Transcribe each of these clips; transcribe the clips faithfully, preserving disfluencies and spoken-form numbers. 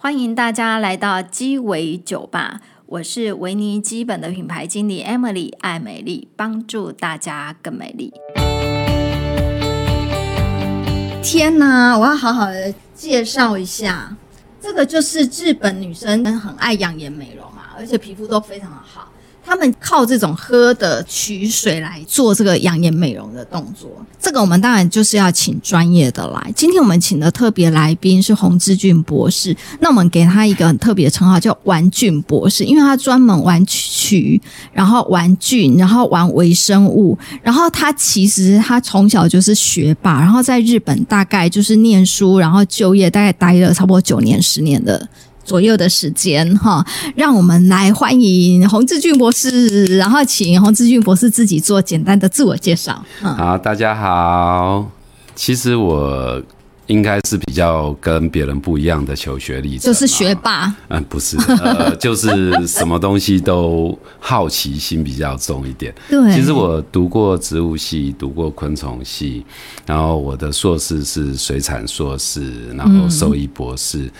欢迎大家来到鸡尾酒吧，我是维尼基本的品牌经理 Emily 爱美丽，帮助大家更美丽。天哪，我要好好的介绍一下，这个就是日本女生很爱养颜美容啊，而且皮肤都非常的好，他们靠这种喝的取水来做这个养颜美容的动作。这个我们当然就是要请专业的来，今天我们请的特别来宾是洪志俊博士，那我们给他一个很特别的称号叫玩菌博士，因为他专门玩曲，然后玩菌，然后玩微生物，然后他其实他从小就是学霸，然后在日本大概就是念书然后就业，大概待了差不多九年十年的左右的时间哈，让我们来欢迎洪志俊博士，然后请洪志俊博士自己做简单的自我介绍。嗯、好，大家好，其实我应该是比较跟别人不一样的求学历程，就是学霸。嗯，不是，呃，就是什么东西都好奇心比较重一点。对，其实我读过植物系，读过昆虫系，然后我的硕士是水产硕士，然后兽医博士。嗯，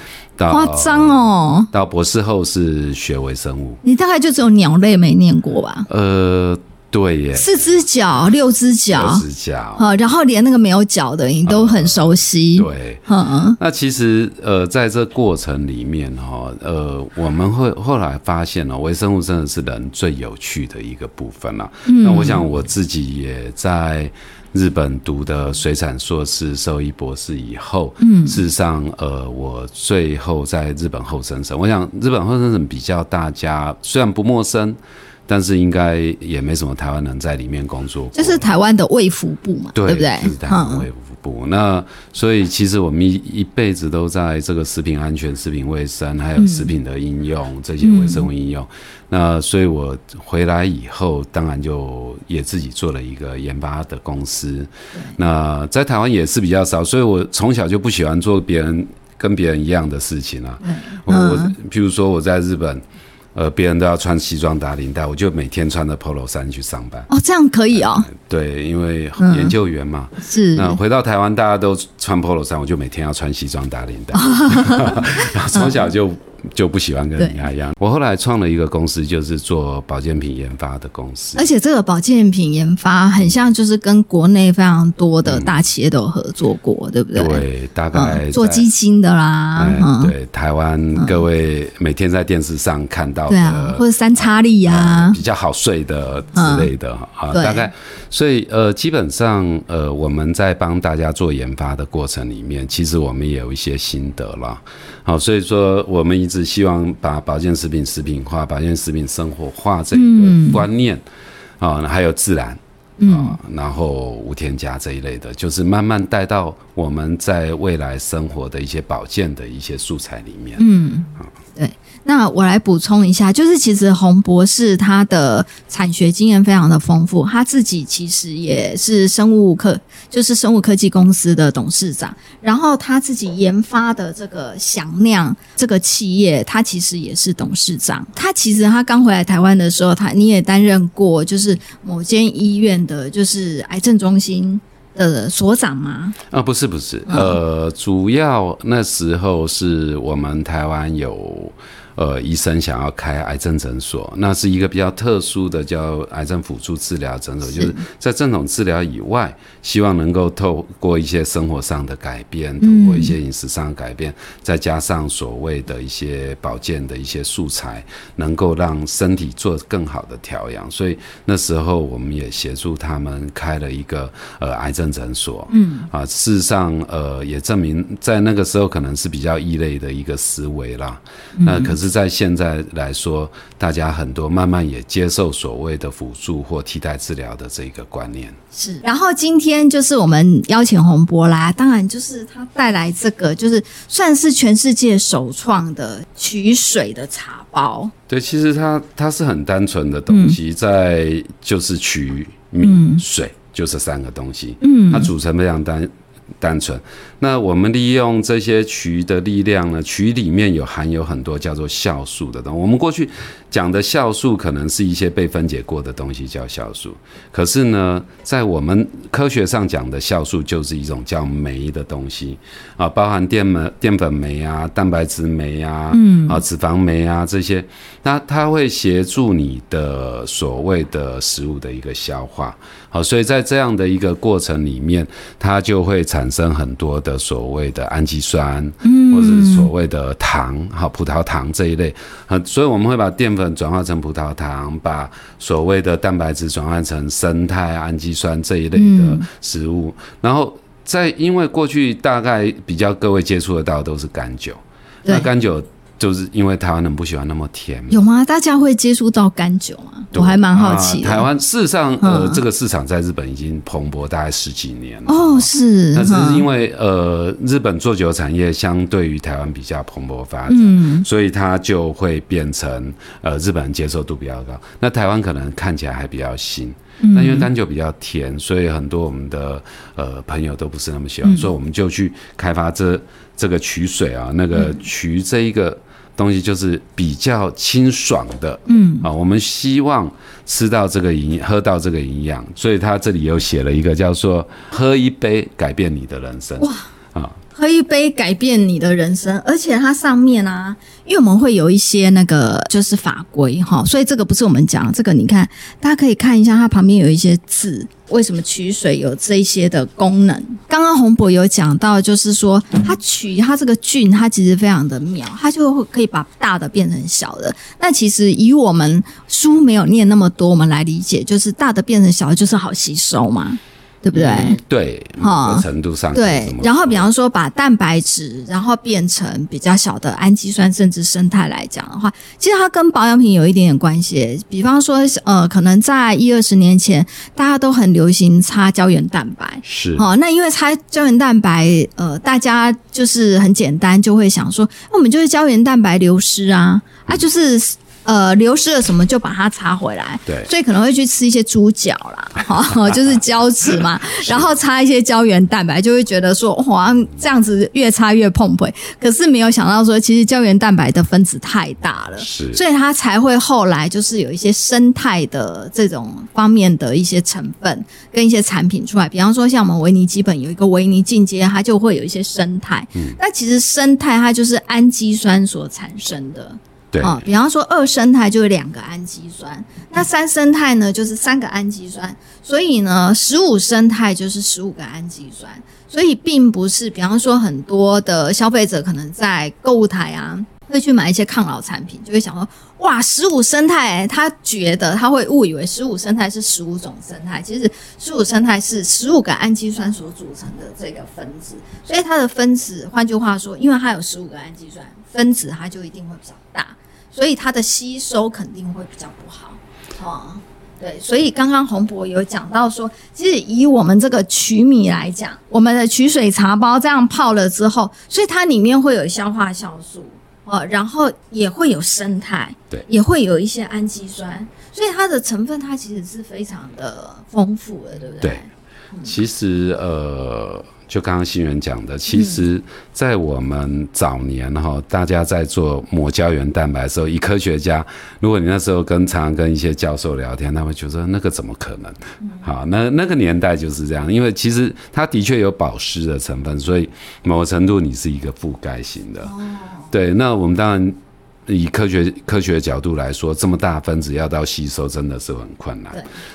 夸张哦！到博士后是学微生物，你大概就只有鸟类没念过吧？呃，对耶，四只脚、六只脚、六只脚、嗯，然后连那个没有脚的你都很熟悉。嗯、对，嗯，那其实呃，在这过程里面哈，呃，我们会后来发现哦，微生物真的是人最有趣的一个部分啦。嗯、那我想我自己也在日本读的水产硕士、兽医博士以后，嗯，事实上，呃，我最后在日本厚生省，我想日本厚生省比较大家虽然不陌生，但是应该也没什么台湾人在里面工作过，就是台湾的卫福部嘛， 对, 对不对？就是台湾卫福部。嗯、那所以其实我们 一, 一辈子都在这个食品安全、食品卫生，还有食品的应用、嗯、这些微生物应用。嗯、那所以我回来以后，当然就也自己做了一个研发的公司。那在台湾也是比较少，所以我从小就不喜欢做别人跟别人一样的事情啊。嗯、我, 我譬如说我在日本。呃，别人都要穿西装打领带，我就每天穿着 Polo 衫去上班。哦，这样可以哦。呃、对，因为研究员嘛。嗯、是。那回到台湾，大家都穿 Polo 衫，我就每天要穿西装打领带。从小就就不喜欢跟人家一样。我后来创了一个公司，就是做保健品研发的公司。而且这个保健品研发很像，就是跟国内非常多的大企业都有合作过，嗯、对不对？对，大概、嗯、做基金的啦。嗯嗯、对，台湾各位每天在电视上看到。对啊，或者三叉力啊、嗯、比较好睡的之类的、嗯、啊，大概，所以呃，基本上呃，我们在帮大家做研发的过程里面，其实我们也有一些心得啦。好、啊，所以说我们一直希望把保健食品食品化、保健食品生活化这一个观念、嗯、啊，还有自然。嗯、呃，然后无添加这一类的，就是慢慢带到我们在未来生活的一些保健的一些素材里面。嗯，对。那我来补充一下，就是其实洪博士他的产学经验非常的丰富，他自己其实也是生物科，就是生物科技公司的董事长，然后他自己研发的这个翔酿这个企业，他其实也是董事长。他其实他刚回来台湾的时候，他你也担任过，就是某间医院。就是癌症中心的所长吗？啊，不是不是，呃，主要那时候是我们台湾有呃医生想要开癌症诊所，那是一个比较特殊的叫癌症辅助治疗诊所，就是在正统治疗以外，希望能够透过一些生活上的改变，透过一些饮食上的改变，嗯、再加上所谓的一些保健的一些素材，能够让身体做更好的调养。所以那时候我们也协助他们开了一个呃癌症诊所，嗯啊，事实上呃也证明在那个时候可能是比较异类的一个思维啦，嗯、那可是在现在来说，大家很多慢慢也接受所谓的辅助或替代治疗的这一个观念。是，然后今天就是我们邀请洪博啦，当然就是他带来这个就是算是全世界首创的取水的茶包。对，其实它它是很单纯的东西，嗯、在就是取米水。嗯，就这三个东西，嗯，它组成非常单单纯。那我们利用这些麴的力量呢，麴里面有含有很多叫做酵素的东西。我们过去讲的酵素可能是一些被分解过的东西叫酵素，可是呢在我们科学上讲的酵素就是一种叫酶的东西啊，包含淀粉酶啊、蛋白质酶啊、嗯、啊脂肪酶啊这些，那它会协助你的所谓的食物的一个消化。好，所以在这样的一个过程里面，它就会产生很多的所谓的氨基酸、嗯、或者所谓的糖，好，葡萄糖这一类。所以我们会把淀粉转化成葡萄糖，把所谓的蛋白质转化成胜肽、氨基酸这一类的食物、嗯、然后在因为过去大概比较各位接触得到都是甘酒，那甘酒就是因为台湾人不喜欢那么甜，有吗？大家会接触到甘酒吗？我还蛮好奇的、啊、台湾事实上、呃嗯、这个市场在日本已经蓬勃大概十几年了哦，是，但是因为、呃、日本做酒产业相对于台湾比较蓬勃发展、嗯、所以它就会变成、呃、日本人接受度比较高，那台湾可能看起来还比较新，那因为甘酒比较甜，所以很多我们的、呃、朋友都不是那么喜欢、嗯、所以我们就去开发这这个麴水啊，那个麴这一个东西就是比较清爽的，嗯啊，我们希望吃到这个营，喝到这个营养，所以他这里有写了一个叫做“喝一杯改变你的人生”。哇啊，喝一杯改变你的人生，而且它上面啊，因为我们会有一些那个就是法规哈，所以这个不是我们讲，这个你看，大家可以看一下，它旁边有一些字。为什么麴水有这些的功能？刚刚洪博有讲到，就是说它麴它这个菌，它其实非常的妙，它就可以把大的变成小的。那其实以我们书没有念那么多，我们来理解，就是大的变成小的，就是好吸收嘛，对不对？嗯、对，某个程度上、哦、对。然后比方说把蛋白质，然后变成比较小的氨基酸，甚至胜肽来讲的话，其实它跟保养品有一点点关系。比方说，呃，可能在一二十年前，大家都很流行擦胶原蛋白，是。哦，那因为擦胶原蛋白，呃，大家就是很简单就会想说，我们就是胶原蛋白流失啊，啊，就是。呃，流失了什么就把它擦回来，对，所以可能会去吃一些猪脚啦，哦、就是胶质嘛，然后擦一些胶原蛋白，就会觉得说哇，这样子越擦越碰杯。可是没有想到说，其实胶原蛋白的分子太大了，是，所以它才会后来就是有一些生态的这种方面的一些成分跟一些产品出来。比方说，像我们维尼基本有一个维尼进阶，它就会有一些生态。嗯，那其实生态它就是氨基酸所产生的。对、哦、比方说二胜肽就是两个氨基酸，那三胜肽呢就是三个氨基酸，所以呢十五胜肽就是十五个氨基酸，所以并不是比方说很多的消费者可能在购物台啊会去买一些抗老产品，就会想说哇十五胜肽，他觉得他会误以为十五胜肽是十五种胜肽，其实十五胜肽是十五个氨基酸所组成的这个分子，所以它的分子换句话说，因为它有十五个氨基酸，分子它就一定会比较大，所以它的吸收肯定会比较不好、嗯、对，所以刚刚洪博有讲到说，其实以我们这个麴米来讲，我们的麴水茶包这样泡了之后，所以它里面会有消化酵素、嗯、然后也会有胜肽，对，也会有一些氨基酸，所以它的成分它其实是非常的丰富的，对不对？对，其实呃就刚刚新源讲的，其实在我们早年、嗯、大家在做抹胶原蛋白的时候，以科学家，如果你那时候跟常常跟一些教授聊天，他会觉得那个怎么可能、嗯、好，那那个年代就是这样，因为其实它的确有保湿的成分，所以某个程度你是一个覆盖型的、哦、对，那我们当然以科学科学角度来说，这么大分子要到吸收真的是很困难，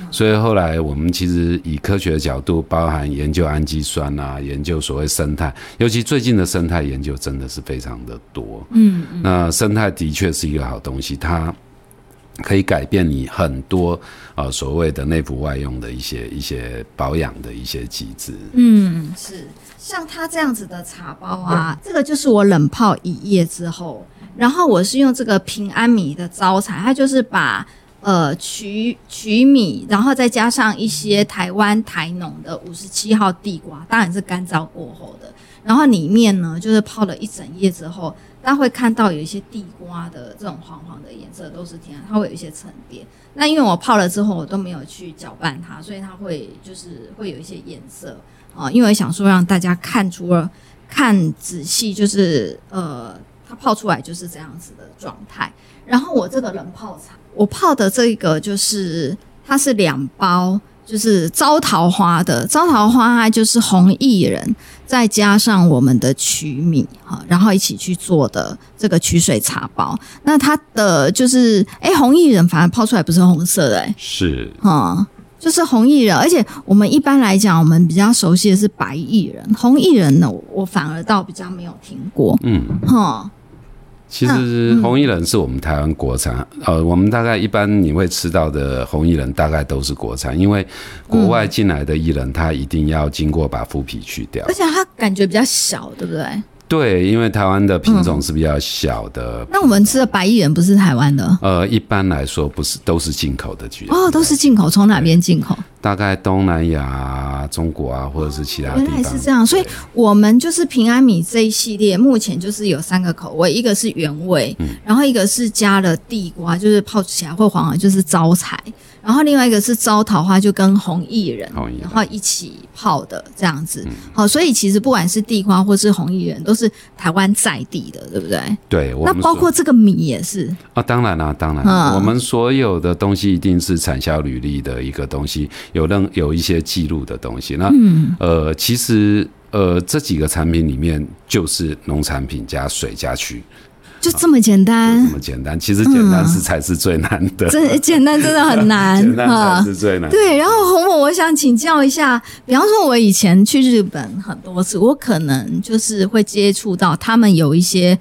所以后来我们其实以科学的角度，包含研究氨基酸啊，研究所谓胜肽，尤其最近的胜肽研究真的是非常的多。嗯， 嗯，那胜肽的确是一个好东西，它可以改变你很多啊、呃、所谓的内服外用的一些一些保养的一些机制。嗯，是，像它这样子的茶包啊，这个就是我冷泡一夜之后。然后我是用这个平安米的招财，它就是把呃麴麴米，然后再加上一些台湾台农的五十七号地瓜，当然是干燥过后的。然后里面呢，就是泡了一整夜之后，大家会看到有一些地瓜的这种黄黄的颜色都是天然，它会有一些沉淀。那因为我泡了之后，我都没有去搅拌它，所以它会就是会有一些颜色。呃、因为想说让大家看出了看仔细，就是呃，它泡出来就是这样子的状态。然后我这个冷泡茶，我泡的这个就是它是两包，就是招桃花的，招桃花它就是红薏仁，再加上我们的曲米，然后一起去做的这个曲水茶包。那它的就是，哎，红薏仁反而泡出来不是红色的、欸，是，嗯。就是红薏仁，而且我们一般来讲，我们比较熟悉的是白薏仁，红薏仁呢，我反而倒比较没有听过。嗯，哈，其实红薏仁是我们台湾国产、嗯，呃，我们大概一般你会吃到的红薏仁大概都是国产，因为国外进来的薏仁，它一定要经过把麸皮去掉，而且它感觉比较小，对不对？对，因为台湾的品种是比较小的、嗯。那我们吃的白薏仁不是台湾的？呃，一般来说不是，都是进口的居然。哦，都是进口，从哪边进口？大概东南亚、啊、中国啊，或者是其他地方。原来是这样，所以我们就是平安米这一系列，目前就是有三个口味，一个是原味，嗯、然后一个是加了地瓜，就是泡起来会黄黄，就是招财。然后另外一个是招桃花，就跟红薏仁，然后一起泡的这样子。好、嗯哦，所以其实不管是地瓜或是红薏仁，都是台湾在地的，对不对？对，我们那包括这个米也是啊，当然啦、啊，当然、嗯，我们所有的东西一定是产销履历的一个东西，有任有一些记录的东西。那、嗯、呃，其实呃，这几个产品里面就是农产品加水加曲。就这么简单，这么简单，其实简单是才是最难的。真、嗯、简单真的很难，简单才是最难的。对，然后洪某，我想请教一下，比方说，我以前去日本很多次，我可能就是会接触到他们有一些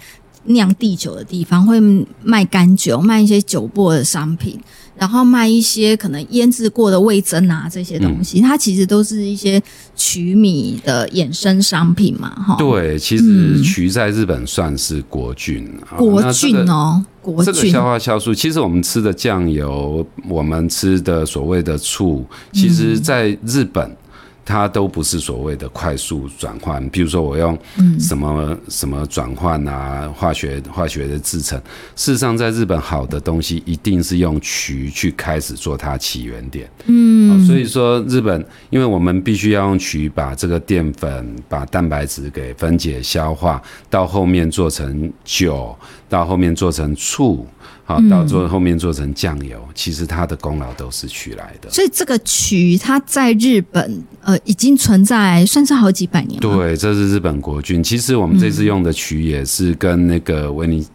酿地酒的地方，会卖干酒，卖一些酒粕的商品，然后卖一些可能腌制过的味增啊这些东西、嗯，它其实都是一些曲米的衍生商品嘛，对，其实曲在日本算是国菌，嗯、国菌哦，国菌。这个消化酵素，其实我们吃的酱油，我们吃的所谓的醋，其实在日本。嗯，它都不是所谓的快速转换，比如说我用什么、嗯、什么转换啊，化学化学的制成。事实上，在日本好的东西一定是用麴去开始做它起源点。嗯，哦、所以说日本，因为我们必须要用麴把这个淀粉、把蛋白质给分解消化，到后面做成酒，到后面做成醋。好，到做后面做成酱油、嗯，其实它的功劳都是麴来的。所以这个麴，它在日本呃已经存在，算是好几百年了。对，这是日本国菌。其实我们这次用的麴也是跟那个维尼、嗯、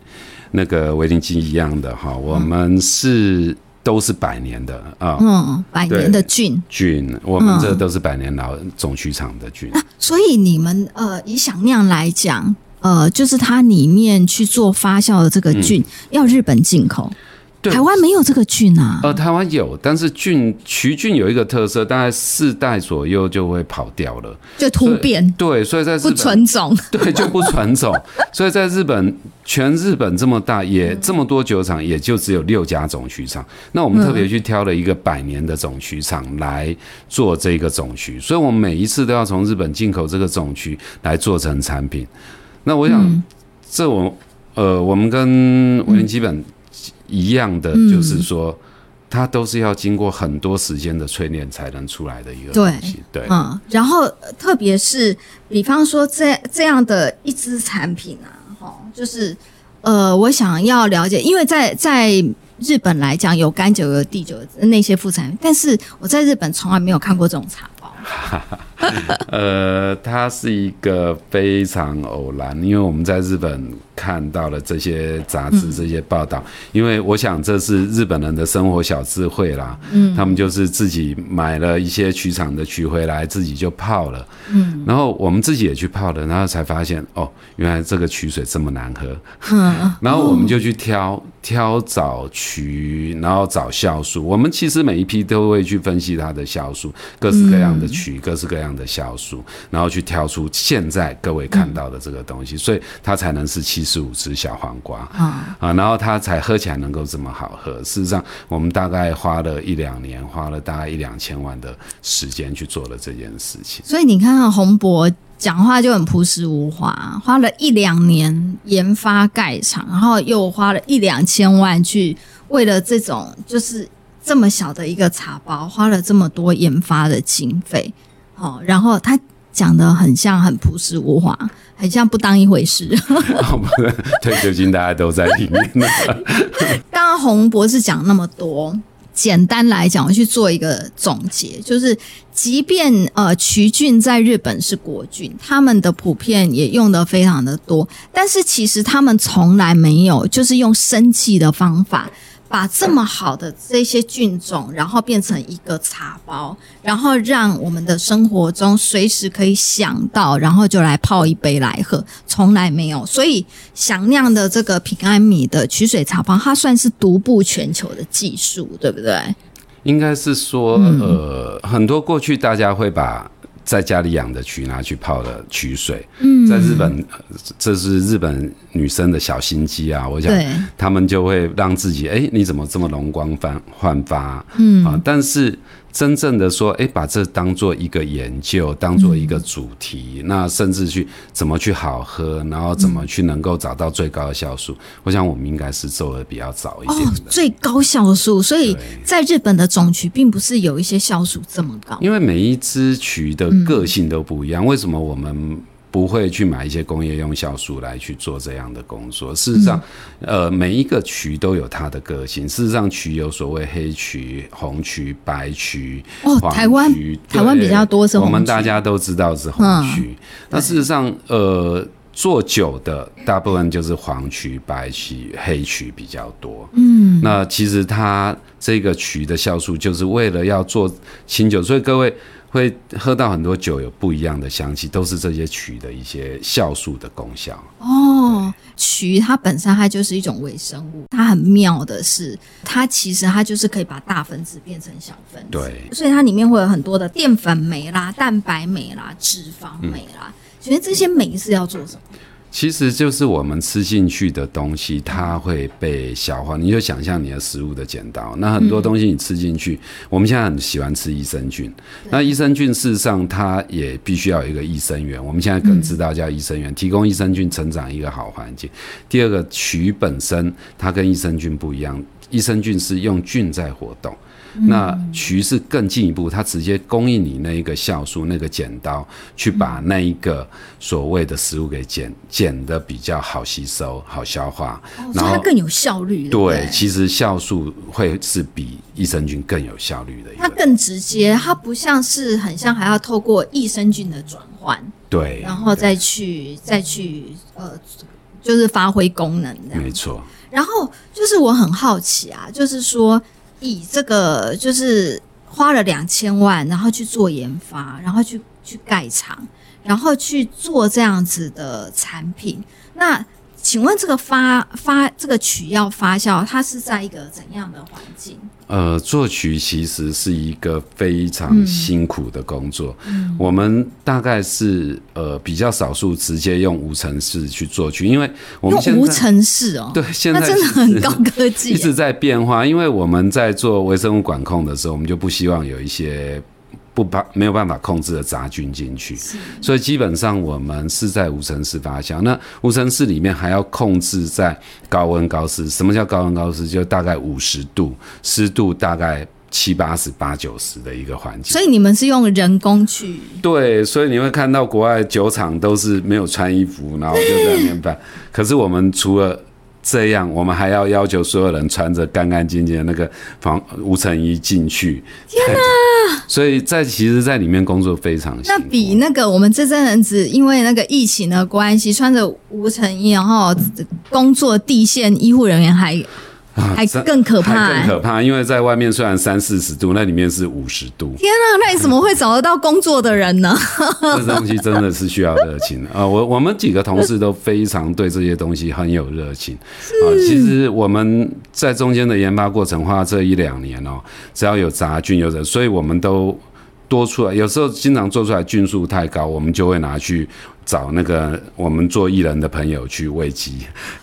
那个维尼基一样的哈，我们是。嗯，都是百年的啊、嗯嗯，百年的菌菌，我们这都是百年老种曲场的菌、嗯啊。所以你们呃，以想酿来讲，呃，就是它里面去做发酵的这个菌，嗯、要日本进口，台湾没有这个菌啊。呃，台湾有，但是菌曲菌有一个特色，大概四代左右就会跑掉了，就突变。对，所以在日本不纯种，对，就不纯种。所以在日本。全日本这么大，也这么多酒厂，也就只有六家种曲厂。那我们特别去挑了一个百年的种曲厂来做这个种曲，所以我们每一次都要从日本进口这个种曲来做成产品。那我想，嗯、这我呃，我们跟维尼基本一样的，就是说。嗯嗯，它都是要经过很多时间的淬炼才能出来的一个东西。对，对，嗯，然后特别是比方说这这样的一支产品啊，齁，就是呃，我想要了解，因为在在日本来讲有甘酒有地酒那些副产品，但是我在日本从来没有看过这种茶包。呃，它是一个非常偶然，因为我们在日本看到了这些杂志、这些报道、嗯，因为我想这是日本人的生活小智慧啦。嗯，他们就是自己买了一些曲厂的曲回来，自己就泡了。嗯，然后我们自己也去泡了，然后才发现哦，原来这个曲水这么难喝。嗯，然后我们就去挑挑找曲，然后找酵素。我们其实每一批都会去分析它的酵素，各式各样的曲，嗯、各式各样的酵素，然后去挑出现在各位看到的这个东西，嗯、所以它才能是七。十五只小黄瓜啊、哦、然后它才喝起来能够这么好喝。事实上，我们大概花了一两年，花了大概一两千万的时间去做了这件事情。所以你看看洪博讲话就很朴实无华，花了一两年研发盖厂，然后又花了一两千万去为了这种就是这么小的一个茶包，花了这么多研发的经费，哦、然后它。讲得很像很朴实无华，很像不当一回事对，最近大家都在里面刚刚洪博士讲那么多，简单来讲我去做一个总结，就是即便呃麴菌在日本是国菌，他们的普遍也用得非常的多，但是其实他们从来没有就是用生技的方法把这么好的这些菌种然后变成一个茶包，然后让我们的生活中随时可以想到，然后就来泡一杯来喝，从来没有。所以想酿的这个平安米的取水茶包它算是独步全球的技术，对不对？应该是说、嗯、呃，很多过去大家会把在家里养的麴拿去泡的麴水、嗯、在日本这是日本女生的小心机啊，我想他们就会让自己哎、欸，你怎么这么容光焕发、啊嗯啊、但是真正的说哎、欸，把这当做一个研究，当做一个主题、嗯、那甚至去怎么去好喝，然后怎么去能够找到最高的酵素、嗯、我想我们应该是做的比较早一点的、哦、最高酵素，所以在日本的种麴并不是有一些酵素这么高，因为每一只麴的个性都不一样、嗯、为什么我们不会去买一些工业用酵素来去做这样的工作？事实上、嗯、呃，每一个麴都有它的个性，事实上麴有所谓黑麴、红麴、白麴、哦、黄麴，台湾台湾比较多是红麴，我们大家都知道是红麴、嗯、那事实上呃做酒的大部分就是黄麴、白麴、黑麴比较多。嗯，那其实它这个麴的酵素就是为了要做清酒，所以各位会喝到很多酒有不一样的香气，都是这些麴的一些酵素的功效。哦，麴它本身它就是一种微生物，它很妙的是它其实它就是可以把大分子变成小分子，对，所以它里面会有很多的淀粉酶啦、蛋白酶啦、脂肪酶啦、嗯、其实这些酶是要做什么？其实就是我们吃进去的东西它会被消化，你就想象你的食物的剪刀，那很多东西你吃进去、嗯、我们现在很喜欢吃益生菌，那益生菌事实上它也必须要有一个益生元，我们现在更知道叫益生元、嗯、提供益生菌成长一个好环境。第二个，麴本身它跟益生菌不一样，益生菌是用菌在活动，那麴是更进一步，它直接供应你那一个酵素，那个剪刀去把那一个所谓的食物给剪剪得比较好吸收、好消化、哦、然后所以它更有效率。 对, 对, 对，其实酵素会是比益生菌更有效率的一个，它更直接，它不像是很像还要透过益生菌的转换，对，然后再去再去呃，就是发挥功能这样。没错。然后就是我很好奇啊，就是说以这个就是花了两千万然后去做研发，然后去去盖厂，然后去做这样子的产品，那请问这个发发这个麴要发酵它是在一个怎样的环境？呃，做麴其实是一个非常辛苦的工作、嗯嗯、我们大概是呃比较少数直接用无尘室去做麴，因为我们现在用无尘室哦，对，现在那真的很高科技，一直在变化，因为我们在做微生物管控的时候，我们就不希望有一些不没有办法控制的杂菌进去，所以基本上我们是在无尘室发酵。那无尘室里面还要控制在高温高湿，什么叫高温高湿？就大概五十度，湿度大概七八十八九十的一个环境，所以你们是用人工去，对，所以你会看到国外酒厂都是没有穿衣服然后就在那边办可是我们除了这样，我们还要要求所有人穿着干干净净的那个防无尘衣进去。天哪！所以在其实在里面工作非常辛苦。那比那个我们这阵子因为那个疫情的关系，穿着无尘衣然后工作地线医护人员还还更可怕、欸啊、还更可怕，因为在外面虽然三四十度，那里面是五十度。天啊，那你怎么会找得到工作的人呢？这东西真的是需要热情啊、呃！我我们几个同事都非常对这些东西很有热情啊、呃。其实我们在中间的研发过程花这一两年哦，只要有杂菌有者，所以我们都多出来，有时候经常做出来菌数太高，我们就会拿去找那个我们做艺人的朋友去喂鸡。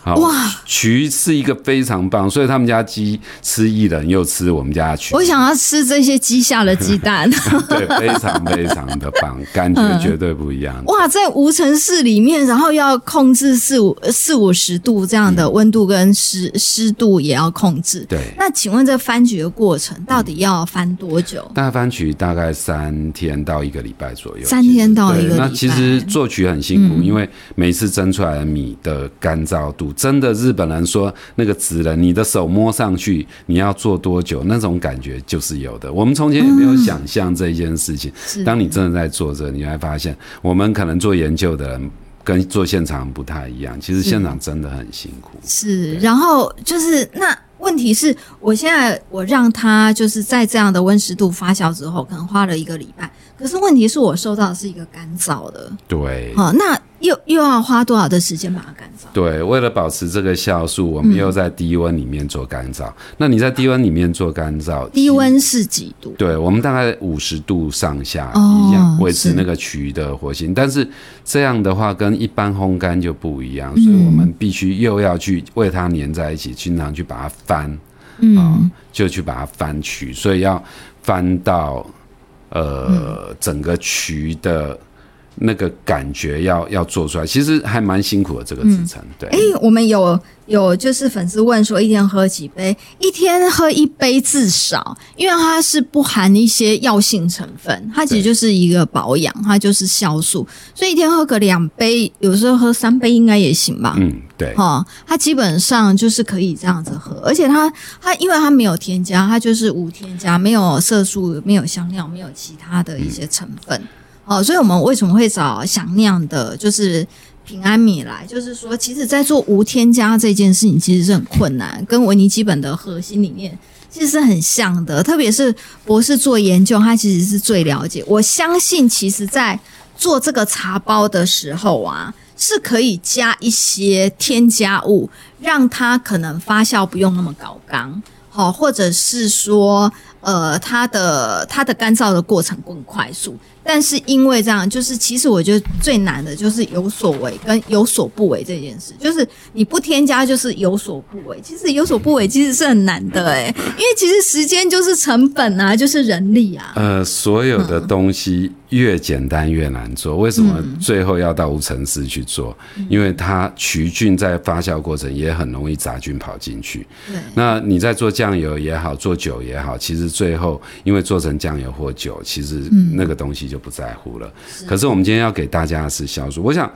好，哇，麴是一个非常棒，所以他们家鸡吃艺人又吃我们家麴。我想要吃这些鸡下的鸡蛋。对，非常非常的棒，感觉绝对不一样、嗯、哇，在无尘室里面，然后要控制四五四五十度这样的温度跟湿湿度也要控制。对，那请问这番麴的过程到底要翻多久？嗯、大番麴大概三天到一个礼拜左右。三天到一个礼拜。那其实做麴很辛苦、嗯，因为每次蒸出来的米的干燥度，真的日本人说那个纸人，你的手摸上去，你要做多久，那种感觉就是有的。我们从前也没有想象这一件事情，嗯、当你真的在做着，你会发现，我们可能做研究的人。跟做现场不太一样，其实现场真的很辛苦。是，然后就是那问题是，我现在我让它就是在这样的温湿度发酵之后，可能花了一个礼拜。可是问题是我收到的是一个干燥的。对。好、哦，那又又要花多少的时间把它干燥？对，为了保持这个酵素，我们又在低温里面做干燥、嗯。那你在低温里面做干燥，低温是几度？对，我们大概五十度上下，一样维持那个麴的活性、哦。但是这样的话跟一般烘干就不一样，所以我们必须又要去为它粘在一起，经常去把它翻，嗯，哦、就去把它翻麴，所以要翻到。呃、嗯，整个麴的那个感觉要要做出来，其实还蛮辛苦的这个制程、嗯。对，哎、欸，我们有有就是粉丝问说，一天喝几杯？一天喝一杯至少，因为它是不含一些药性成分，它其实就是一个保养，它就是酵素，所以一天喝个两杯，有时候喝三杯应该也行吧。嗯，对，哦，它基本上就是可以这样子喝，而且它它因为它没有添加，它就是无添加，没有色素，没有香料，没有其他的一些成分。嗯哦，所以我们为什么会找想酿的，就是平安米来？就是说，其实在做无添加这件事情，其实是很困难，跟维尼基本的核心理念其实是很像的。特别是博士做研究，他其实是最了解。我相信，其实在做这个茶包的时候啊，是可以加一些添加物，让它可能发酵不用那么高刚。好，或者是说，呃，它的它的干燥的过程更快速，但是因为这样，就是其实我觉得最难的就是有所为跟有所不为这件事，就是你不添加就是有所不为，其实有所不为其实是很难的哎、欸，因为其实时间就是成本啊，就是人力啊。呃，所有的东西越简单越难做，嗯、为什么最后要到无尘室去做？嗯、因为它麴菌在发酵过程也很容易杂菌跑进去。对，那你在做酱油也好，做酒也好，其实最后因为做成酱油或酒，其实那个东西就不在乎了。嗯、可是我们今天要给大家的是酵素，我想，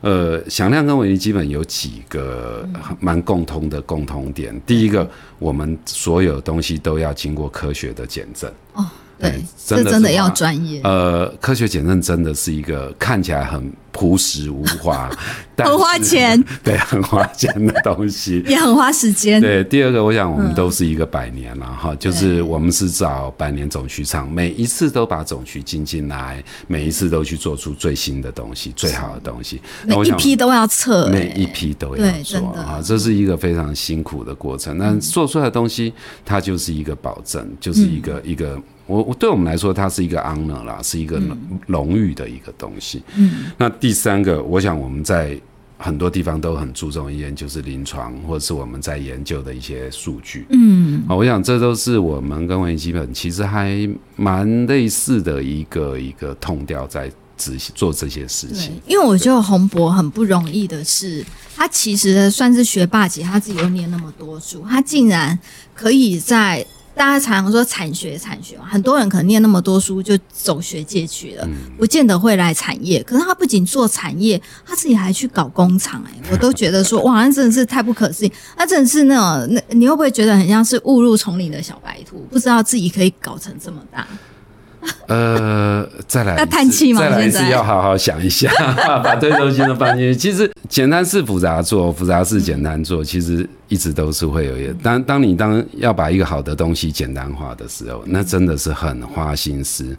呃，想酿跟维尼基本有几个蛮共通的共通点。嗯、第一个，我们所有东西都要经过科学的检证。哦，对，欸、真的这真的要专业。呃，科学检证真的是一个看起来很朴实无华，很花钱，对，很花钱的东西，也很花时间。对，第二个，我想我们都是一个百年了哈、嗯，就是我们是找百年总麴厂，每一次都把总麴进进来，每一次都去做出最新的东西、最好的东西，每一批都要测、欸，每一批都要做啊，这是一个非常辛苦的过程。但做出来的东西，它就是一个保证，就是一个、嗯、一个。我对我们来说，它是一个 honor 啦，是一个荣誉的一个东西。嗯，那第三个，我想我们在很多地方都很注重一点，就是临床或是我们在研究的一些数据。嗯，我想这都是我们跟维尼基本其实还蛮类似的一个一个痛调在做这些事情。因为我觉得洪博很不容易的是，他其实算是学霸级，他自己又念那么多书，他竟然可以在。大家常说产学产学，很多人可能念那么多书就走学界去了，不见得会来产业。可是他不仅做产业，他自己还去搞工厂、欸，我都觉得说，哇，那真的是太不可思议。那真的是那种，你会不会觉得很像是误入丛林的小白兔，不知道自己可以搞成这么大？呃，再来一次，要叹气吗？再来一次，要好好想一下，把对东西都放进去。其实简单是复杂做，复杂是简单做，其实一直都是会有。当当你当要把一个好的东西简单化的时候，那真的是很花心思。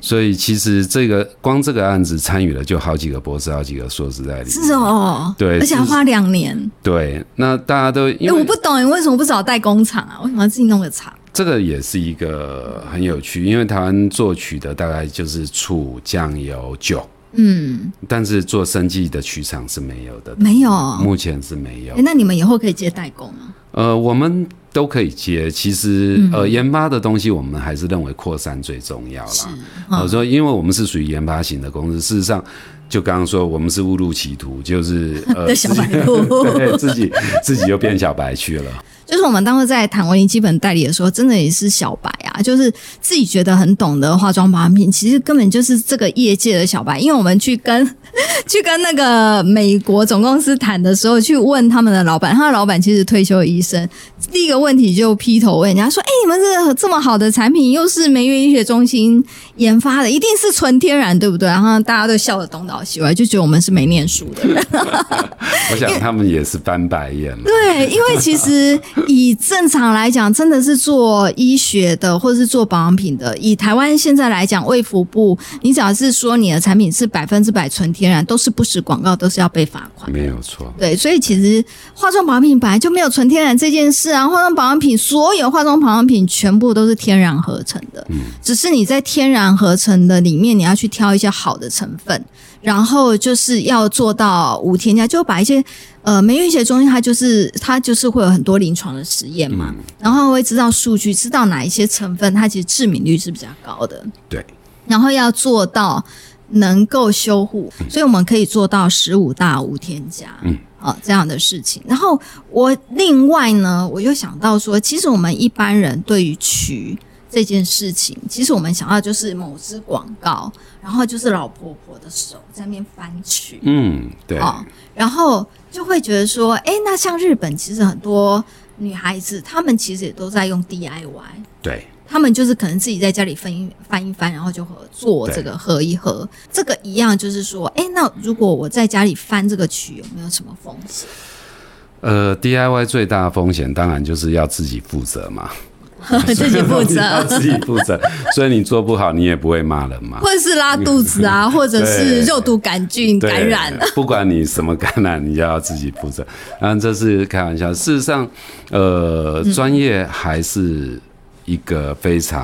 所以其实这个光这个案子参与了就好几个博士，好几个硕士在里面。是哦，对，而且还花两年。对，那大家都因为、欸、我不懂，你为什么不找代工厂啊？为什么要自己弄个厂？这个也是一个很有趣，因为台湾做麴的大概就是醋、酱油、酒，嗯，但是做生技的取厂是没有的，没有，目前是没有。欸、那你们以后可以接代工吗？呃，我们都可以接。其实、嗯、呃，研发的东西我们还是认为扩散最重要啦。我说、哦呃，因为我们是属于研发型的公司，事实上。就刚刚说我们是误入歧途，就是呃小白兔自己自己又变小白去了。就是我们当时在谈维尼基本代理的时候，真的也是小白啊，就是自己觉得很懂得化妆保养品，其实根本就是这个业界的小白。因为我们去跟去跟那个美国总公司谈的时候，去问他们的老板，他的老板其实退休医生，第一个问题就劈头问人家说：“哎、欸，你们这这么好的产品，又是梅约医学中心研发的，一定是纯天然，对不对？”然后大家都笑得东倒西歪，就觉得我们是没念书的。我想他们也是翻白眼了。对，因为其实。以正常来讲，真的是做医学的或是做保养品的，以台湾现在来讲，卫福部你只要是说你的产品是百分之百纯天然，都是不实广告，都是要被罚款，没有错。对，所以其实化妆保养品本来就没有纯天然这件事啊，化妆保养品所有化妆保养品全部都是天然合成的、嗯、只是你在天然合成的里面，你要去挑一些好的成分，然后就是要做到无添加，就把一些呃梅约医学中心，它就是它就是会有很多临床的实验嘛、嗯、然后会知道数据，知道哪一些成分它其实致敏率是比较高的，对，然后要做到能够修护、嗯、所以我们可以做到十五大无添加，嗯啊、哦，这样的事情。然后我另外呢，我又想到说，其实我们一般人对于麴这件事情，其实我们想要就是某支广告，然后就是老婆婆的手在那边翻麴，嗯，对、哦，然后就会觉得说，哎，那像日本其实很多女孩子，她们其实也都在用 D I Y， 对，她们就是可能自己在家里翻一翻一翻，然后就合做这个合一合，这个一样就是说，哎，那如果我在家里翻这个麴，有没有什么风险？呃 ，D I Y 最大的风险当然就是要自己负责嘛。自己负责，自己负责，所以你做不好，你也不会骂人嘛。或者是拉肚子啊，或者是肉毒杆菌感染，不管你什么感染，你就要自己负责。当然这是开玩笑，事实上，呃，专业还是一个非常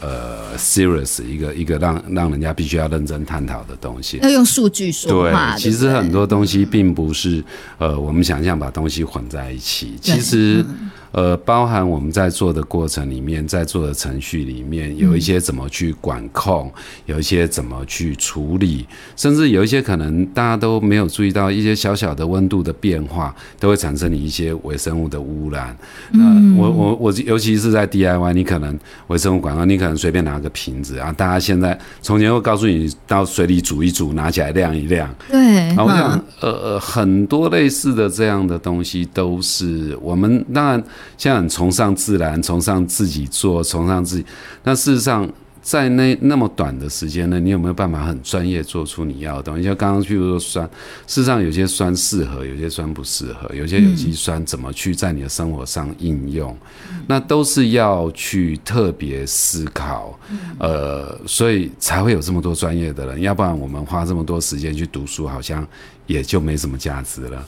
呃 serious 一个一个让让人家必须要认真探讨的东西。要用数据说话。对，其实很多东西并不是呃我们想象把东西混在一起，其实。呃，包含我们在做的过程里面，在做的程序里面，有一些怎么去管控，有一些怎么去处理，甚至有一些可能大家都没有注意到一些小小的温度的变化，都会产生你一些微生物的污染。嗯、那我我我，尤其是在 D I Y， 你可能微生物管控，你可能随便拿个瓶子啊，大家现在从前会告诉你到水里煮一煮，拿起来晾一晾。对，我想、嗯、呃很多类似的这样的东西都是我们当然。现在很崇尚自然，崇尚自己做，崇尚自己。那事实上，在那那么短的时间内，你有没有办法很专业做出你要的东西？就刚刚譬如说酸，事实上有些酸适合，有些酸不适合，有些有机酸怎么去在你的生活上应用，嗯、那都是要去特别思考。呃，所以才会有这么多专业的人，要不然我们花这么多时间去读书，好像也就没什么价值了。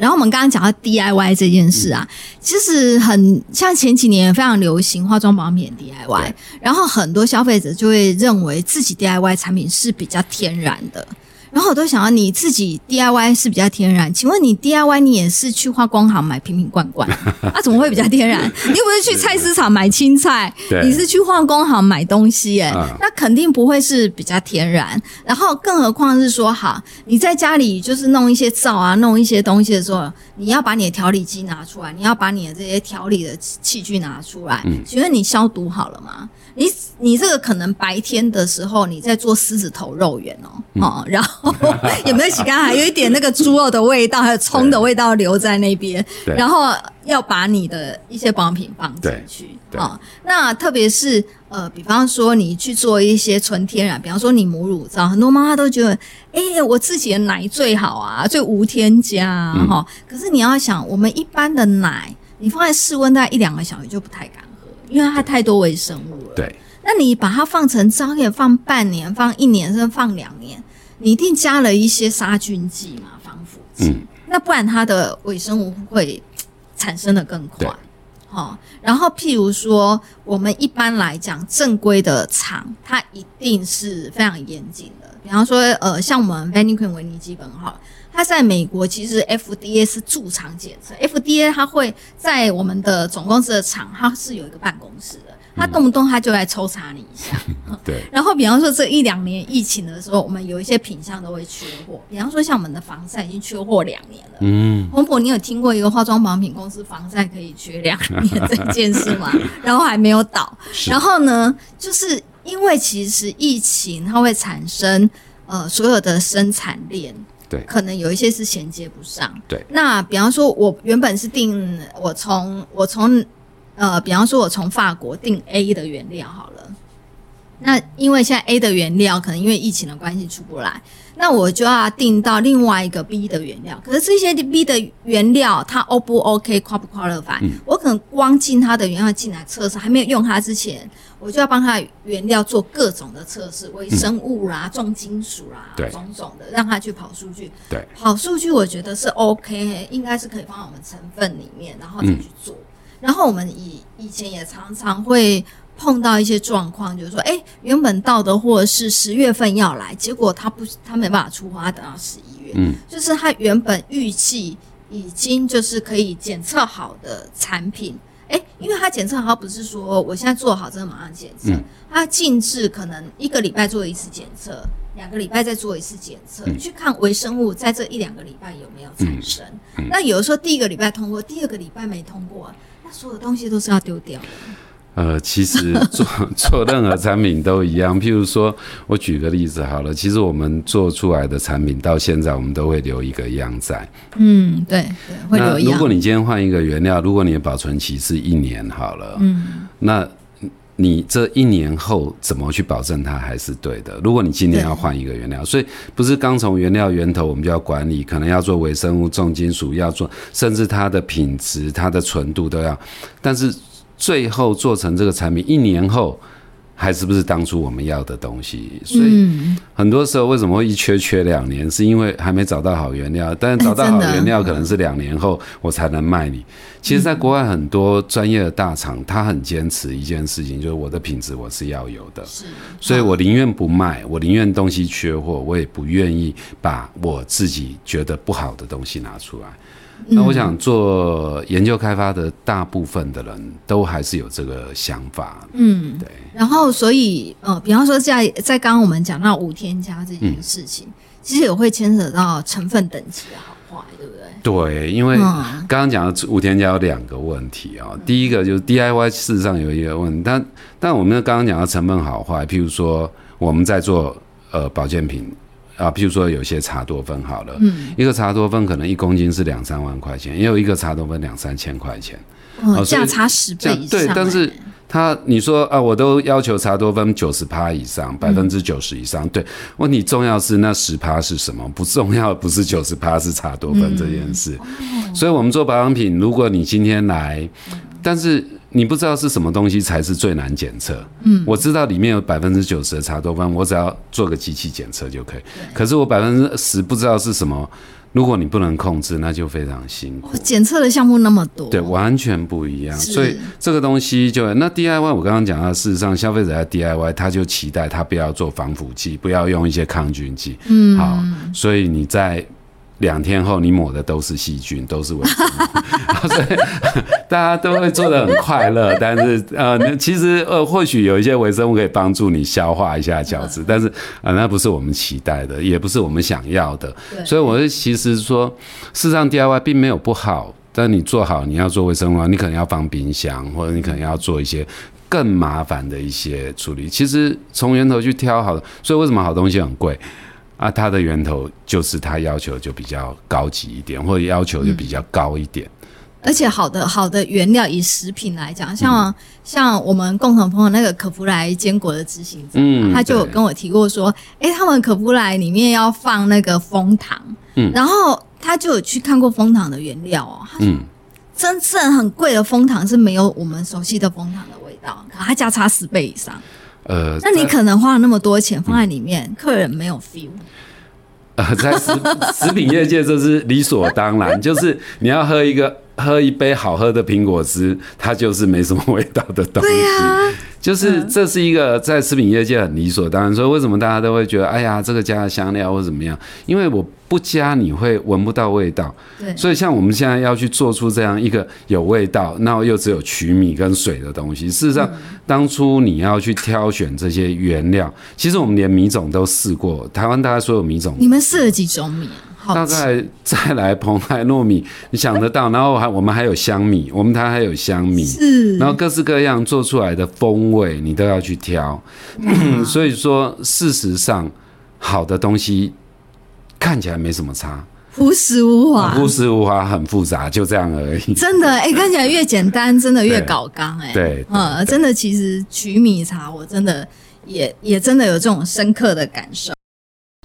然后我们刚刚讲到 D I Y 这件事啊，嗯、其实很像前几年非常流行化妆保养品 D I Y， 然后很多消费者就会认为自己 D I Y 产品是比较天然的。然后我都想要你自己 D I Y 是比较天然，请问你 D I Y 你也是去化工行买瓶瓶罐罐，啊怎么会比较天然？你又不是去菜市场买青菜，你是去化工行买东西耶、欸啊，那肯定不会是比较天然。然后更何况是说，好，你在家里就是弄一些皂啊，弄一些东西的时候，你要把你的调理机拿出来，你要把你的这些调理的器具拿出来，嗯、请问你消毒好了吗？你你这个可能白天的时候你在做狮子头肉圆哦、喔嗯喔，然后有没有洗干净？有一点那个猪肉的味道，还有葱的味道留在那边，然后要把你的一些保养品放进去啊、喔。那特别是呃，比方说你去做一些纯天然，比方说你母乳皂，很多妈妈都觉得，哎、欸，我自己的奶最好啊，最无添加啊、嗯喔。可是你要想，我们一般的奶，你放在室温大概一两个小时就不太敢。因为它太多微生物了。对，那你把它放成皂，可以放半年、放一年，甚至放两年，你一定加了一些杀菌剂嘛、防腐剂、嗯，那不然它的微生物会产生的更快。哦，然后譬如说我们一般来讲正规的厂它一定是非常严谨的，比方说呃，像我们 Vanicream 维尼基本好了，它在美国其实 F D A 是驻厂检测， F D A 它会在我们的总公司的厂它是有一个办公室的，它动不动它就来抽查你一下、嗯、对。然后比方说这一两年疫情的时候我们有一些品项都会缺货，比方说像我们的防晒已经缺货两年了，嗯，洪婆你有听过一个化妆保养品公司防晒可以缺两年这件事吗？然后还没有倒。然后呢就是因为其实疫情它会产生呃所有的生产链，对，可能有一些是衔接不上，对。那比方说我原本是定我从我从呃，比方说我从法国订 A 的原料好了，那因为现在 A 的原料可能因为疫情的关系出不来，那我就要订到另外一个 B 的原料，可是这些 B 的原料它 O 不 OK 夸不夸得烦，我可能光进它的原料进来测试，还没有用它之前我就要帮它原料做各种的测试，微生物啦、重金属啦种种的，让它去跑数据，对，跑数据我觉得是 OK， 应该是可以放到我们成分里面然后再去做、嗯，然后我们以以前也常常会碰到一些状况，就是说，哎，原本到的货是十月份要来，结果他不，他没办法出货，他等到十一月，嗯，就是他原本预计已经就是可以检测好的产品，哎，因为他检测好不是说我现在做好真的马上检测，嗯、他禁止可能一个礼拜做一次检测，两个礼拜再做一次检测、嗯、去看微生物在这一两个礼拜有没有产生、嗯嗯、那有的时候第一个礼拜通过，第二个礼拜没通过，那所有东西都是要丢掉的。呃，其实做做任何产品都一样，譬如说我举个例子好了，其实我们做出来的产品到现在我们都会留一个样在，嗯， 对， 对，会留一样。那如果你今天换一个原料，如果你的保存期是一年好了，嗯，那你这一年后怎么去保证它还是对的，如果你今年要换一个原料，所以不是刚从原料源头我们就要管理，可能要做微生物重金属，要做甚至它的品质它的纯度都要，但是最后做成这个产品一年后还是不是当初我们要的东西，所以很多时候为什么会一缺缺两年，是因为还没找到好原料，但是找到好原料可能是两年后我才能卖你。其实在国外很多专业的大厂他很坚持一件事情，就是我的品质我是要有的，所以我宁愿不卖，我宁愿东西缺货，我也不愿意把我自己觉得不好的东西拿出来。那我想做研究开发的大部分的人都还是有这个想法，嗯，对。然后所以呃，比方说在在刚刚我们讲到无添加这件事情、嗯、其实也会牵扯到成分等级的好坏，对不对？对，因为刚刚讲的无添加有两个问题啊、哦嗯，第一个就是 D I Y 事实上有一个问题，但但我们刚刚讲到成分好坏，譬如说我们在做呃保健品。啊，譬如说有些茶多酚好了、嗯、一个茶多酚可能一公斤是两三万块钱，也有一个茶多酚两三千块钱、哦、价差十倍以上，对，但是他你说啊，我都要求茶多酚 百分之九十 以上 百分之九十 以上、嗯、对，问题重要是那 百分之十 是什么，不重要的不是 百分之九十 是茶多酚这件事、嗯哦、所以我们做保养品，如果你今天来、嗯、但是你不知道是什么东西才是最难检测、嗯、我知道里面有 百分之九十 的茶多酚，我只要做个机器检测就可以，可是我 百分之十 不知道是什么，如果你不能控制那就非常辛苦，检测的项目那么多，对，完全不一样，所以这个东西就那 D I Y 我刚刚讲到，事实上消费者在 D I Y 他就期待他不要做防腐剂，不要用一些抗菌剂、嗯、好，所以你在两天后你抹的都是细菌都是微生物，所以大家都会做得很快乐，但是呃，其实呃，或许有一些微生物可以帮助你消化一下角质，但是啊、呃，那不是我们期待的，也不是我们想要的，所以我其实说事实上 D I Y 并没有不好，但你做好你要做微生物，你可能要放冰箱，或者你可能要做一些更麻烦的一些处理，其实从源头去挑好的，所以为什么好东西很贵啊，它的源头就是它要求就比较高级一点，或者要求就比较高一点。嗯、而且好的好的原料，以食品来讲，像、嗯、像我们共同朋友那个可夫莱坚果的执行长、嗯，他就有跟我提过说，哎、欸，他们可夫莱里面要放那个枫糖、嗯，然后他就有去看过枫糖的原料哦，嗯，真正很贵的枫糖是没有我们熟悉的枫糖的味道，可它价差十倍以上。呃，那你可能花了那么多钱放在里面、嗯、客人没有 feel， 呃，在食品业界这是理所当然，就是你要喝一个喝一杯好喝的苹果汁，它就是没什么味道的东西。对啊，就是这是一个在食品业界很理所当然，所以为什么大家都会觉得哎呀这个加香料或怎么样，因为我不加你会闻不到味道。对，所以像我们现在要去做出这样一个有味道那又只有曲米跟水的东西，事实上当初你要去挑选这些原料，其实我们连米种都试过，台湾大概所有米种。你们试了几种米啊？大概再来蓬莱糯米你想得到，然后我们还有香米，我们台还有香米，是，然后各式各样做出来的风味你都要去挑。所以说事实上好的东西看起来没什么差，朴实无华，朴实无华很复杂，就这样而已。真的，哎、欸，看起来越简单，真的越搞纲，哎、欸。对，嗯，真的，其实曲米茶，我真的也也真的有这种深刻的感受。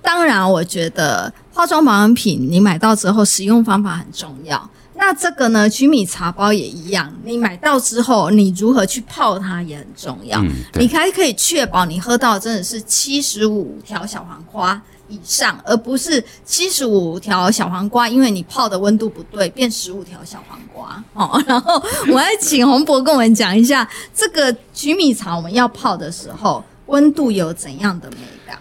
当然，我觉得化妆保养品你买到之后，使用方法很重要。那这个呢，曲米茶包也一样，你买到之后，你如何去泡它也很重要。嗯、你还可以确保你喝到真的是七十五条小黄瓜以上，而不是七十五条小黄瓜，因为你泡的温度不对变十五条小黄瓜、哦、然后我还请洪博跟我们讲一下这个曲米茶我们要泡的时候温度有怎样的美感。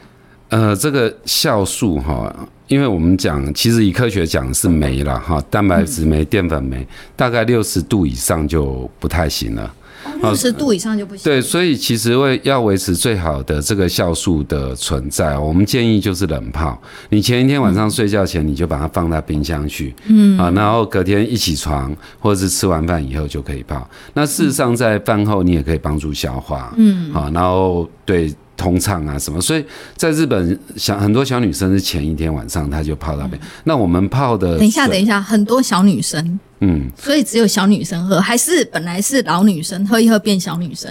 呃，这个酵素哈，因为我们讲其实以科学讲是酶啦哈，蛋白质酶、淀粉酶，大概六十度以上就不太行了，六十度以上就不行。对，所以其实为要维持最好的这个酵素的存在，我们建议就是冷泡。你前一天晚上睡觉前，你就把它放到冰箱去，嗯啊，然后隔天一起床或者是吃完饭以后就可以泡。那事实上在饭后你也可以帮助消化，嗯啊，然后对通畅啊什么。所以在日本小很多小女生是前一天晚上她就泡到冰、嗯。那我们泡的等一下等一下，很多小女生。嗯，所以只有小女生喝，还是本来是老女生喝一喝变小女生？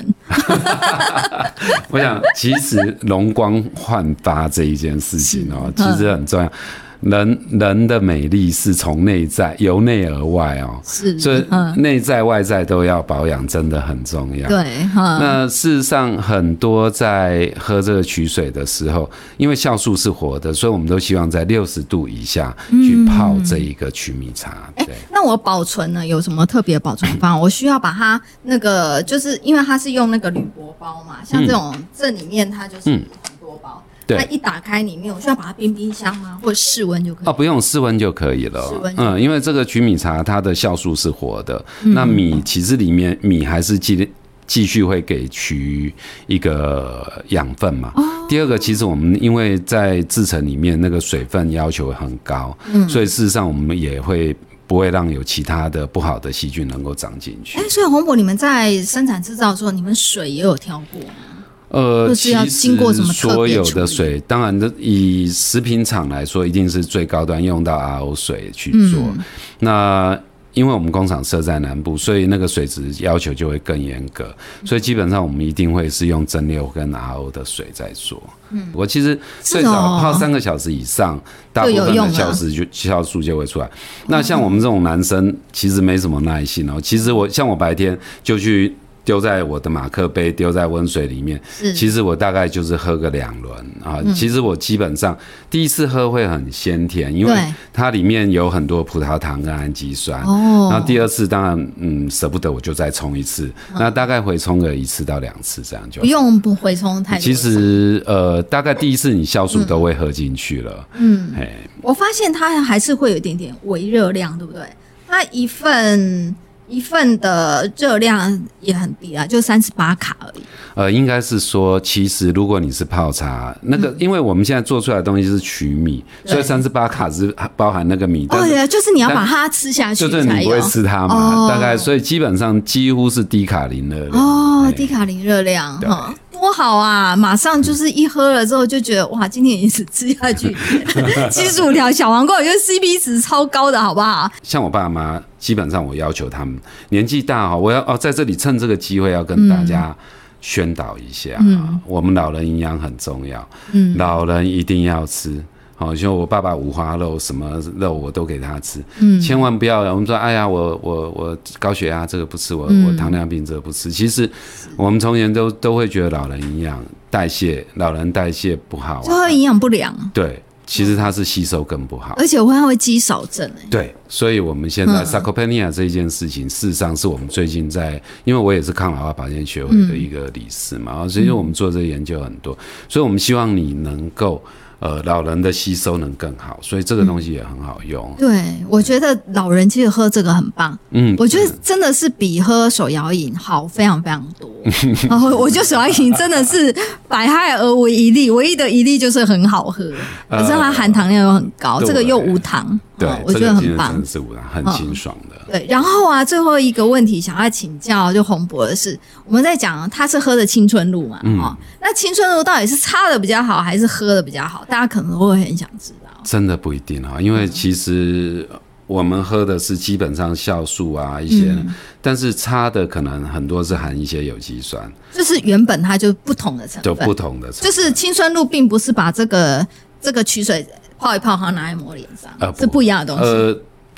我想，其实容光焕发这一件事情哦、喔，其实很重要。人人的美丽是从内在由内而外哦、喔，是，所以内在外在都要保养，真的很重要。对，那事实上很多在喝这个曲水的时候，因为酵素是活的，所以我们都希望在六十度以下去泡这一个曲米茶。哎、嗯欸，那我保存呢有什么特别保存方法？我需要把它那个，就是因为它是用那个铝箔包嘛，像这种、嗯、这里面它就是很多包。嗯，那一打开里面，我需要把它冰冰箱吗？或者室温就可以？哦，不用，室温就可以了。室温，嗯，因为这个曲米茶它的酵素是活的，嗯、那米其实里面米还是继继续会给曲一个养分嘛。哦，第二个，其实我们因为在制成里面那个水分要求很高，嗯、所以事实上我们也会不会让有其他的不好的细菌能够长进去。哎、欸，所以洪博，你们在生产制造的时候，你们水也有挑过吗？呃，其实所有的水，当然以食品厂来说，一定是最高端用到 R O 水去做。嗯、那因为我们工厂设在南部，所以那个水质要求就会更严格，所以基本上我们一定会是用蒸馏跟 R O 的水在做。嗯，我其实最早泡三个小时以上，大部分的酵素就酵素就会出来。那像我们这种男生，其实没什么耐心哦、喔。其实我像我白天就去。丢在我的马克杯，丢在温水里面。其实我大概就是喝个两轮啊。其实我基本上第一次喝会很鲜甜，因为它里面有很多葡萄糖跟氨基酸。哦。然后第二次当然嗯舍不得，我就再冲一次。嗯、那大概回冲个一次到两次这样就。不用不回冲太多。其实呃大概第一次你酵素都会喝进去了。嗯。嗯我发现它还是会有一点点微热量，对不对？它一份。一份的热量也很低啊，就三十八卡而已。呃，应该是说，其实如果你是泡茶，那个、嗯、因为我们现在做出来的东西是曲米，所以三十八卡是包含那个米。哦，对，就是你要把它吃下去才有。就是你不会吃它嘛，哦、大概所以基本上几乎是低卡零热量。哦，低卡零热量哈。多好啊！马上就是一喝了之后就觉得哇，今天也是吃下去七十五条小黄瓜，我觉得 C P 值超高的，好不好？像我爸妈，基本上我要求他们年纪大，我要哦在这里趁这个机会要跟大家宣导一下，嗯、我们老人营养很重要，嗯，老人一定要吃。好，像我爸爸五花肉什么肉我都给他吃，嗯，千万不要我们说，哎呀，我我我高血压这个不吃，我我糖尿病这个不吃。其实我们从前都都会觉得老人营养代谢，老人代谢不好，啊，就会营养不良。对，其实它是吸收更不好，而且它会肌少症、欸、对，所以我们现在 sarcopenia 这件事情事实上是我们最近在，因为我也是抗老化保健学会的一个理事嘛、嗯、所以我们做这个研究很多，所以我们希望你能够呃，老人的吸收能更好，所以这个东西也很好用、嗯、对，我觉得老人其实喝这个很棒，嗯，我觉得真的是比喝手摇饮好非常非常多然后我觉得手摇饮真的是百害而无一利，唯一的一利就是很好喝，可是它含糖量又很高、呃、这个又无糖，对、哦、我觉得很棒，这个真的是无糖，很清爽的、哦、对。然后啊，最后一个问题想要请教就洪博的是，我们在讲他是喝的青春露嘛、嗯哦、那青春露到底是擦的比较好还是喝的比较好，大家可能会很想知道。真的不一定啊，因为其实我们喝的是基本上酵素啊一些、嗯、但是擦的可能很多是含一些有机酸，就是原本它就不同的成分，就不同的成分，就是青春露并不是把这个这个取水泡一泡好像拿来抹脸上、呃、是不一样的东西。呃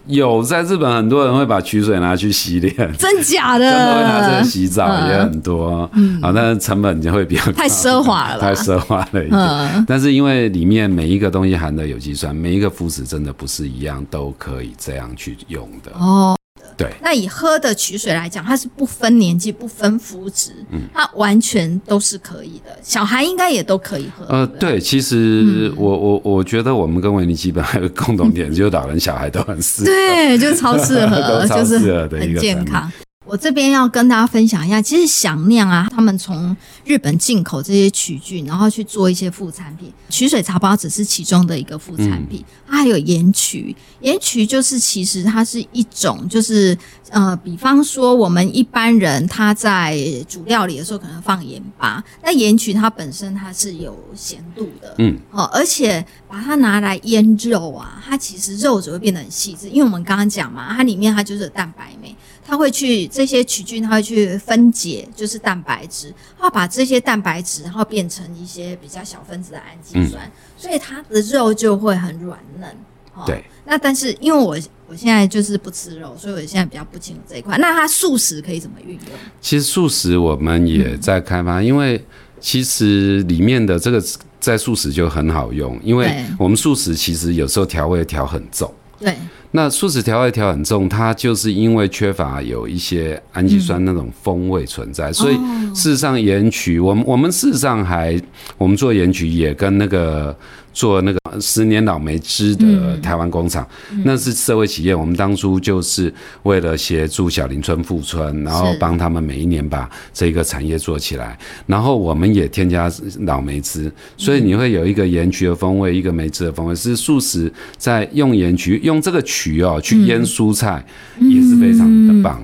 有，在日本很多人会把取水拿去洗脸，真假的，真的会拿这个洗澡、嗯、也很多、嗯啊、但是成本就会比较高，太奢华了，太奢华了一点、嗯、但是因为里面每一个东西含的有机酸，每一个肤质真的不是一样都可以这样去用的哦。对，那以喝的取水来讲，它是不分年纪不分肤质、嗯、它完全都是可以的，小孩应该也都可以喝。呃，对，其实我、嗯、我我觉得我们跟维尼基本还有共同点、嗯、就是老人小孩都很适合，对，就超适合超适合的一个，就是很健康。我这边要跟大家分享一下，其实想酿啊，他们从日本进口这些曲菌，然后去做一些副产品，曲水茶包只是其中的一个副产品、嗯、它还有盐曲，盐曲就是其实它是一种就是呃，比方说我们一般人他在煮料理的时候可能放盐巴，那盐曲它本身它是有咸度的，嗯，哦，而且把它拿来腌肉啊，它其实肉只会变得很细致，因为我们刚刚讲嘛，它里面它就是有蛋白酶，它会去这些曲菌，它会去分解，就是蛋白质，它把这些蛋白质然后变成一些比较小分子的氨基酸、嗯、所以它的肉就会很软嫩、哦、对。那但是因为我我现在就是不吃肉，所以我现在比较不清楚这一块。那它素食可以怎么运用？其实素食我们也在开发、嗯、因为其实里面的这个在素食就很好用，因为我们素食其实有时候调味调很重，对，那素食调味调很重，它就是因为缺乏有一些氨基酸那种风味存在、嗯、所以事实上盐曲我们我们事实上还我们做盐曲也跟那个做那个十年老梅汁的台湾工厂、嗯、那是社会企业，我们当初就是为了协助小林村复村，然后帮他们每一年把这个产业做起来，然后我们也添加老梅汁，所以你会有一个盐曲的风味，一个梅汁的风味，是素食在用盐曲用这个曲哦去腌蔬菜、嗯、也是非常的棒。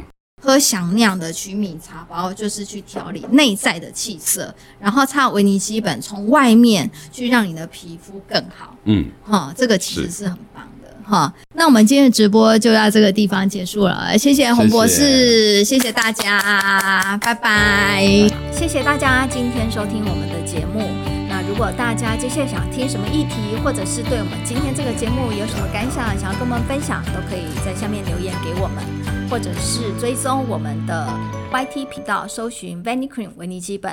喝麴酿的曲米茶包就是去调理内在的气色，然后擦维尼基本从外面去让你的皮肤更好，嗯，哈，这个其实是很棒的哈。那我们今天的直播就到这个地方结束了，谢谢洪博士，谢谢大家，拜拜，谢谢大家今天收听我们的节目。那如果大家接下来想听什么议题，或者是对我们今天这个节目有什么感想，想要跟我们分享，都可以在下面留言给我们。或者是追踪我们的 Y T 频道，搜寻 Vanicream 维尼基本，